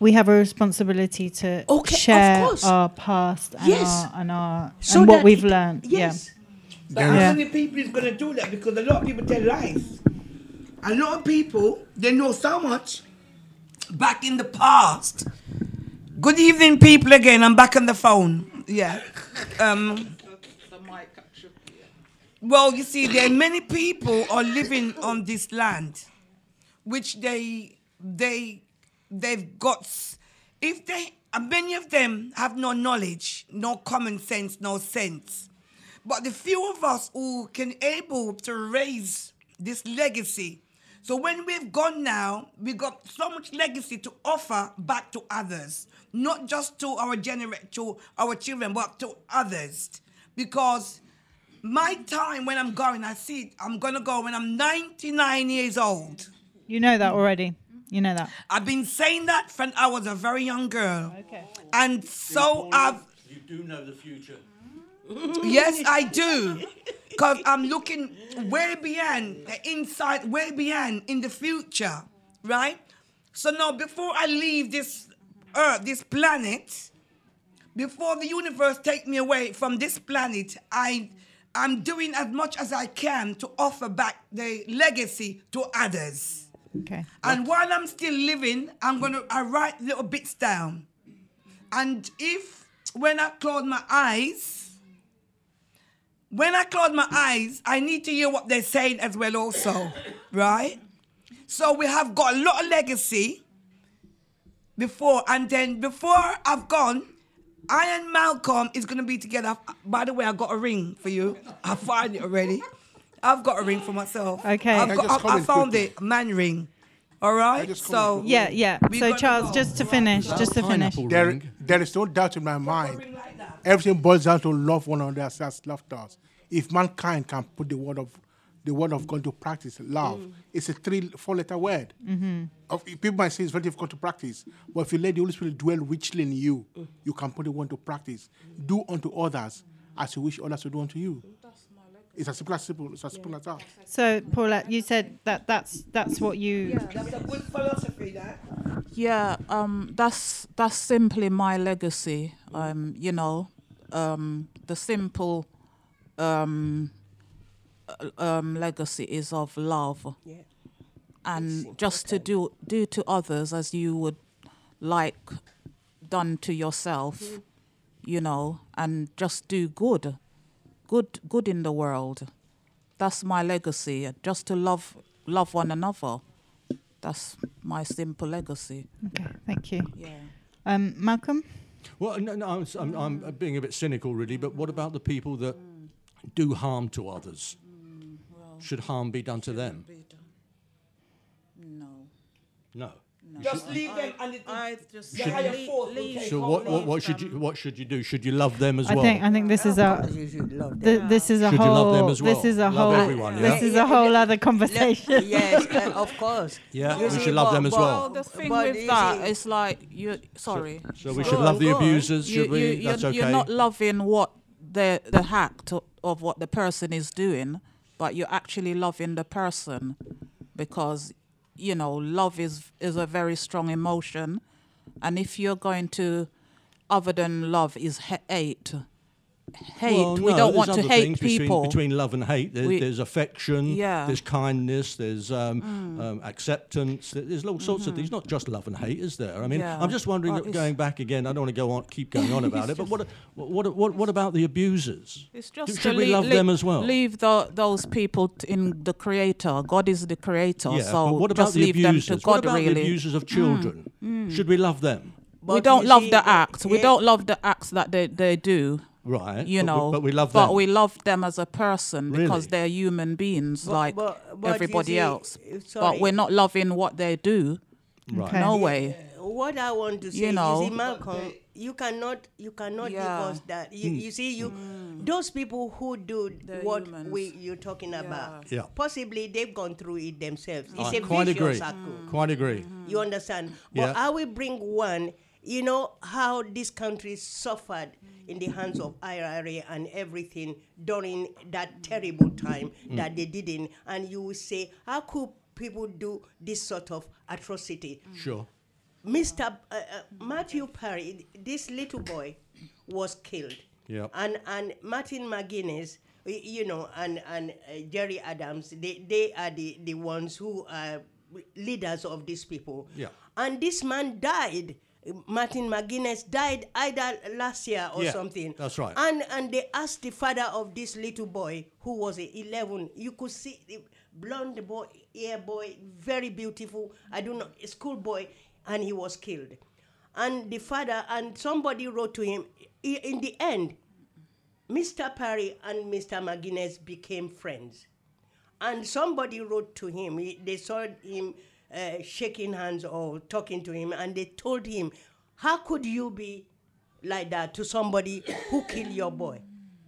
we have a responsibility to okay, share our past and yes. our and, our, so and what we've learned. Yes. Yeah. But yeah. how many people is going to do that? Because a lot of people tell lies. A lot of people, they know so much back in the past. Good evening, people. Again, I'm back on the phone. Yeah. Um. Well, you see, there are many people are living on this land, which they they they've got. If they, many of them have no knowledge, no common sense, no sense. But the few of us who can able to raise this legacy. So when we've gone now, we got so much legacy to offer back to others, not just to our genera- to our children, but to others, because. My time when I'm going, I see it. I'm going to go when I'm ninety-nine years old. You know that already. You know that. I've been saying that from I was a very young girl. Okay. And so I've... You do know the future. Yes, I do. Because I'm looking way beyond, the inside, way beyond in the future, right? So now, before I leave this earth, this planet, before the universe take me away from this planet, I... I'm doing as much as I can to offer back the legacy to others. Okay. And while I'm still living, I'm going to I write little bits down. And if, when I close my eyes, when I close my eyes, I need to hear what they're saying as well also, right? So we have got a lot of legacy before, and then before I've gone, I and Malcolm is going to be together. By the way, I got a ring for you. I found it already. I've got a ring for myself. Okay. I've got, I, I found it. Man ring. All right? So yeah, yeah. So, Charles, go. just to finish, right. just to finish. There, there is no doubt in my mind. Everything boils down to love one another as love does. If mankind can put the word of the word of God to practice, love, mm. it's a three, four-letter word. Mm-hmm. Of, people might say it's very difficult to practice, but if you let the Holy Spirit dwell richly in you, mm. you can put the word to practice. Mm. Do unto others as you wish others to do unto you. It's as simple as simple. It's as simple yeah. as that. So, Paulette, you said that that's that's what you. Yeah, that's a good philosophy. That. Yeah, um, that's that's simply my legacy. Um, you know, um, the simple. Um, Um, legacy is of love, yeah. and just to do do to others as you would like done to yourself, mm-hmm. you know, and just do good, good, good in the world. That's my legacy, just to love, love one another. That's my simple legacy. Okay, thank you. Yeah. Um, Malcolm? Well, no, no, I'm, I'm, I'm being a bit cynical, really, but what about the people that mm. do harm to others? Mm, well, should harm be done to them? Done. No. No. No. Just should, leave I, them and it I just should leave, leave, leave. So what, what, what should you what should you do? Should you love them as I well? I think I think this is a th- this is a should whole well? this is a love whole everyone, yeah? this is a whole other conversation. Le- yes, uh, of course. Yeah, we should love them as well. Well, the thing with that is like you. Sorry. So, so we should love the abusers. Should you, you, we? That's okay. You're not loving what the the act of what the person is doing, but you're actually loving the person because. You know, love is is a very strong emotion, and if you're going to, other than love is hate. Hate. Well, we no, don't want to hate people. Between, between love and hate, there, we, there's affection. Yeah. There's kindness. There's um, mm. um, acceptance. There's all sorts mm-hmm. of things. Not just love and hate, is there? I mean, yeah. I'm just wondering. Well, going back again, I don't want to go on, keep going on about it. But what, what, what, what about the abusers? It's just Do, should we leave, love leave, them as well? Leave the, those people t- in the Creator. God is the Creator. Yeah, so but what about just the abusers? Them to God, what about really? the abusers of children? Mm. Mm. Should we love them? But we don't love the acts. We don't love the acts that they, they do. Right, you but know, we, but we love them. But we love them as a person really? because they're human beings but, like but, but everybody see, else. Sorry. But we're not loving what they do. Right. Okay. No way. Yeah. What I want to say, you know, you see, Malcolm, they, you cannot, you cannot yeah. divorce that. You, mm. you see, you mm. those people who do they're what humans. we you're talking yeah. about. Yeah. Possibly they've gone through it themselves. It's I a quite vicious agree. circle. Mm. Quite agree. Mm-hmm. You understand? Yeah. But I will bring one. You know how this country suffered in the hands of I R A and everything during that terrible time mm. that they didn't. And you will say, how could people do this sort of atrocity? Sure. Mister Uh, uh, Matthew Perry, this little boy was killed. Yeah. And, and Martin McGuinness, you know, and, and uh, Jerry Adams, they, they are the, the ones who are leaders of these people. Yeah. And this man died. Martin McGuinness died either last year or yeah, something. That's right. And and they asked the father of this little boy, who was eleven. You could see the blonde boy, hair boy, very beautiful. I don't know, school boy, and he was killed. And the father and somebody wrote to him. In the end, Mister Perry and Mister McGuinness became friends. And somebody wrote to him. They saw him. Uh, shaking hands or talking to him, and they told him, how could you be like that to somebody who killed your boy?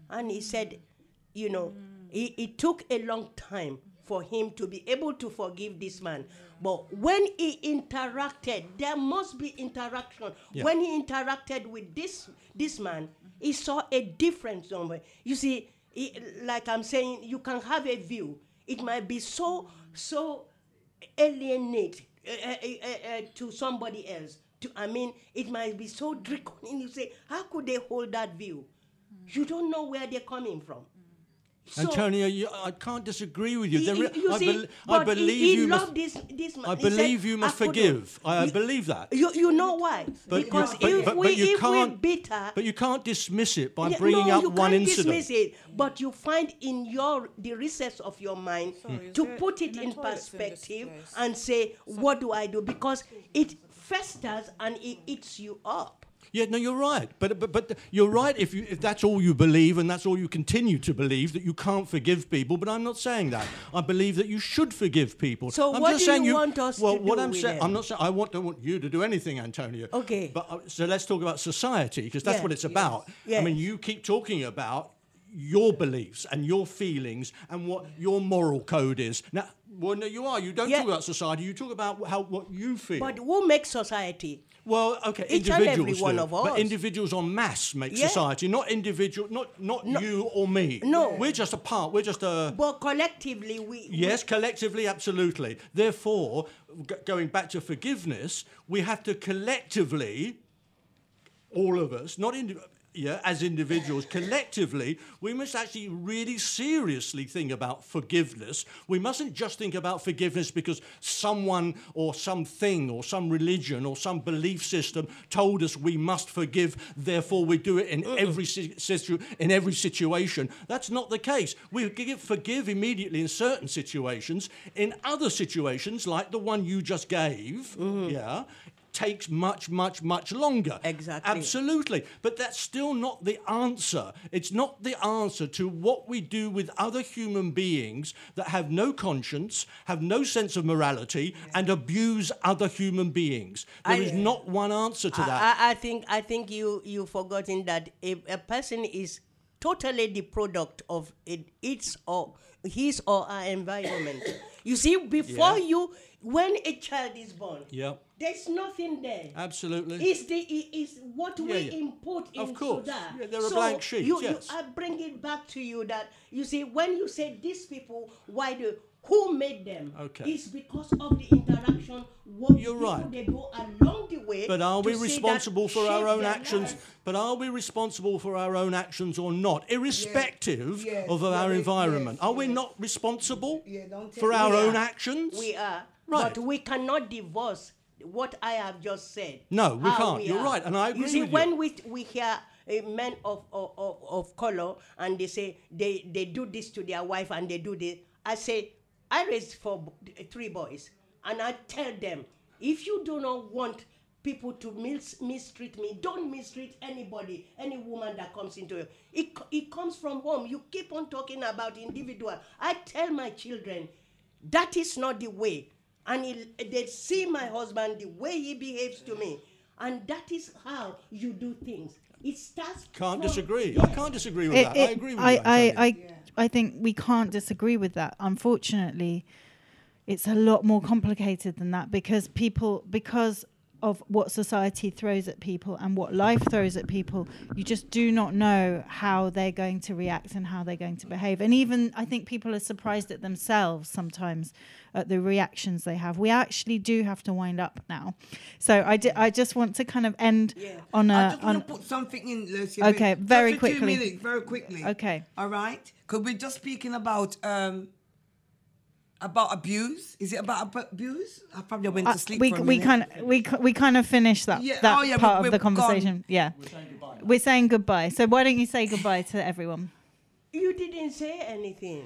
And he said, you know, it, it took a long time for him to be able to forgive this man. But when he interacted, there must be interaction. Yeah. When he interacted with this this man, he saw a difference somewhere. You see, it, like I'm saying, you can have a view. It might be so, so... alienate uh, uh, uh, uh, to somebody else. To, I mean, it might be so draconian. You say, how could they hold that view? Mm. You don't know where they're coming from. So Antonia, you, I can't disagree with you. He, there, you I, see, be, I believe he, he you must. This, this man. I believe said, you must I forgive. I, I you, believe that. You, you know why? But because you, if, but, we, but you if can't, we're bitter, but you can't dismiss it by yeah, bringing no, up one incident. No, you can't dismiss it. But you find in your the recess of your mind Sorry, to put it in perspective in and say, Sorry. what do I do? Because it festers and it eats you up. Yeah, no, you're right. But but but you're right if you if that's all you believe and that's all you continue to believe, that you can't forgive people. But I'm not saying that. I believe that you should forgive people. So I'm what just do saying you, you want us well, to what do? Well, what I'm saying, I'm not saying I want, don't want you to do anything, Antonia. Okay. But uh, so let's talk about society because that's yeah, what it's about. Yes, yes. I mean, you keep talking about your beliefs and your feelings and what your moral code is. Now, well, no, you are. You don't yeah. talk about society. You talk about how what you feel. But who makes society? Well, okay, Each individuals do, of us. But individuals en masse make yeah. society, not individual, not not no. you or me. No. We're just a part, we're just a... But collectively we... Yes, we... collectively, absolutely. Therefore, g- going back to forgiveness, we have to collectively, all of us, not individually, yeah, as individuals, collectively, we must actually really seriously think about forgiveness. We mustn't just think about forgiveness because someone or something or some religion or some belief system told us we must forgive, therefore we do it in uh-uh. every situ- in every situation. That's not the case. We forgive immediately in certain situations. In other situations, like the one you just gave, mm-hmm. yeah, takes much, much, much longer. Exactly. Absolutely. But that's still not the answer. It's not the answer to what we do with other human beings that have no conscience, have no sense of morality, yeah. and abuse other human beings. There I, is not one answer to I, that. I, I think I think you, you've forgotten that a, a person is totally the product of it, its or his or her environment. You see, before yeah. you... When a child is born, yep. there's nothing there. Absolutely. It's, the, it's what yeah, we yeah. import into that. Of course. That. Yeah, they're so a blank sheet, you, yes. you, I bring it back to you that, you see, when you say these people, why do... Who made them? Okay. It's because of the interaction with You're people right. they go along the way. But are we responsible for our own actions? Life. But are we responsible for our own actions or not? Irrespective yes. Yes. of yes. our yes. environment. Yes. Are we yes. not responsible yes. for our we own are. actions? We are. Right. But we cannot divorce what I have just said. No, we can't. We You're are. right. And I agree with you. You see, when we, we hear... Uh, men of, of, of colour and they say they, they do this to their wife and they do this. I say, I raised four, three boys and I tell them, if you do not want people to mis- mistreat me, don't mistreat anybody, any woman that comes into you. It, it comes from home. You keep on talking about individual. I tell my children, that is not the way. And it, they see my husband, the way he behaves to me. And that is how you do things. It starts Can't from, disagree. Yes. I can't disagree with it, that. It, I agree with I, that. I, I, yeah. I think we can't disagree with that. Unfortunately, it's a lot more complicated than that because people, because of what society throws at people and what life throws at people, you just do not know how they're going to react and how they're going to behave. And even I think people are surprised at themselves sometimes at the reactions they have. We actually do have to wind up now. So I, d- I just want to kind of end yeah. on a... I just want to put something in, Lucia. Okay, very just quickly. Two minutes, very quickly. Okay. All right? Because we're just speaking about... Um, About abuse? Is it about abuse? I probably went uh, to sleep we, for a we minute. Kind of, we, we kind of finished that, yeah. that oh, yeah, part of the conversation. Gone. Yeah, We're saying goodbye. Now. We're saying goodbye. So why don't you say goodbye to everyone? You didn't say anything.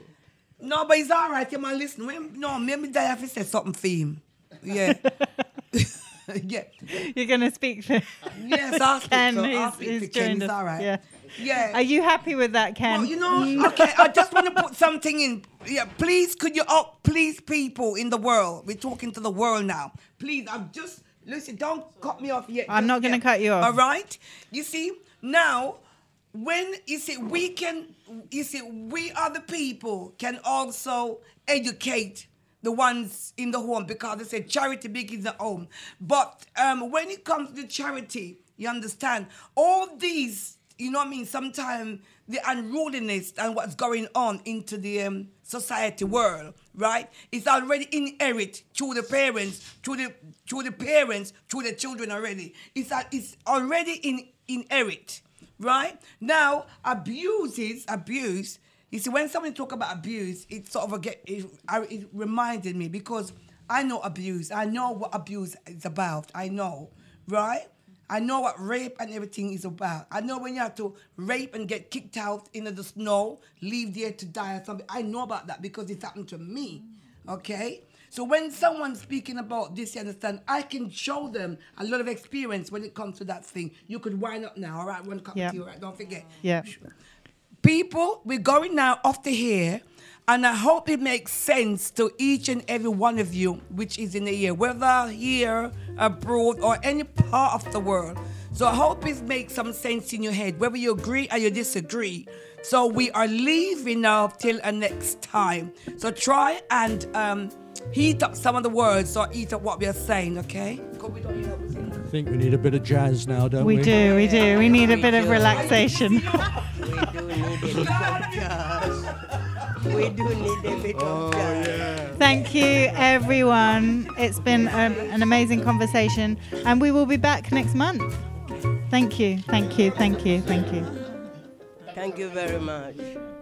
No, but it's all right. You might listen. When, no, maybe I have to say something for him. Yeah. yeah. You're going to speak for Yes, I'll speak Ken, for, I'll speak for Ken. It's all right. Yeah. Yeah. Are you happy with that, Ken? Well, you know, okay, I just want to put something in. Yeah, please, could you, oh, please, people in the world, we're talking to the world now. Please, I'm just, Lucy, don't cut me off yet. I'm not going to cut you off. All right? You see, now, when, you see, we can, you see, we other people can also educate the ones in the home because they say charity begins at home. But um, when it comes to charity, you understand, all these... You know what I mean? Sometimes the unruliness and what's going on into the um, society world, right? It's already inherent through the parents, through the through the parents, through the children already. It's uh, it's already in inherent, right? Now abuses, abuse. You see, when someone talk about abuse, it sort of a get it, it reminded me because I know abuse. I know what abuse is about. I know, right? I know what rape and everything is about. I know when you have to rape and get kicked out into the snow, leave there to die or something. I know about that because it's happened to me, okay? So when someone's speaking about this, you understand, I can show them a lot of experience when it comes to that thing. You could wind up now, all right? One cup yep. of tea, all right? Don't forget. Yeah. People, we're going now off to here, and I hope it makes sense to each and every one of you, which is in the year, whether here, abroad, or any part of the world. So I hope it makes some sense in your head, whether you agree or you disagree. So we are leaving now till the next time. So try and um, heat up some of the words or eat up what we are saying, okay? Because we don't need help singing. I think we need a bit of jazz now, don't we? We do, we do. We need a bit of relaxation. We do need a bit of jazz. We do need a bit of time. Yeah. Thank you, everyone. It's been a, an amazing conversation, and we will be back next month. Thank you, thank you, thank you, thank you. Thank you very much.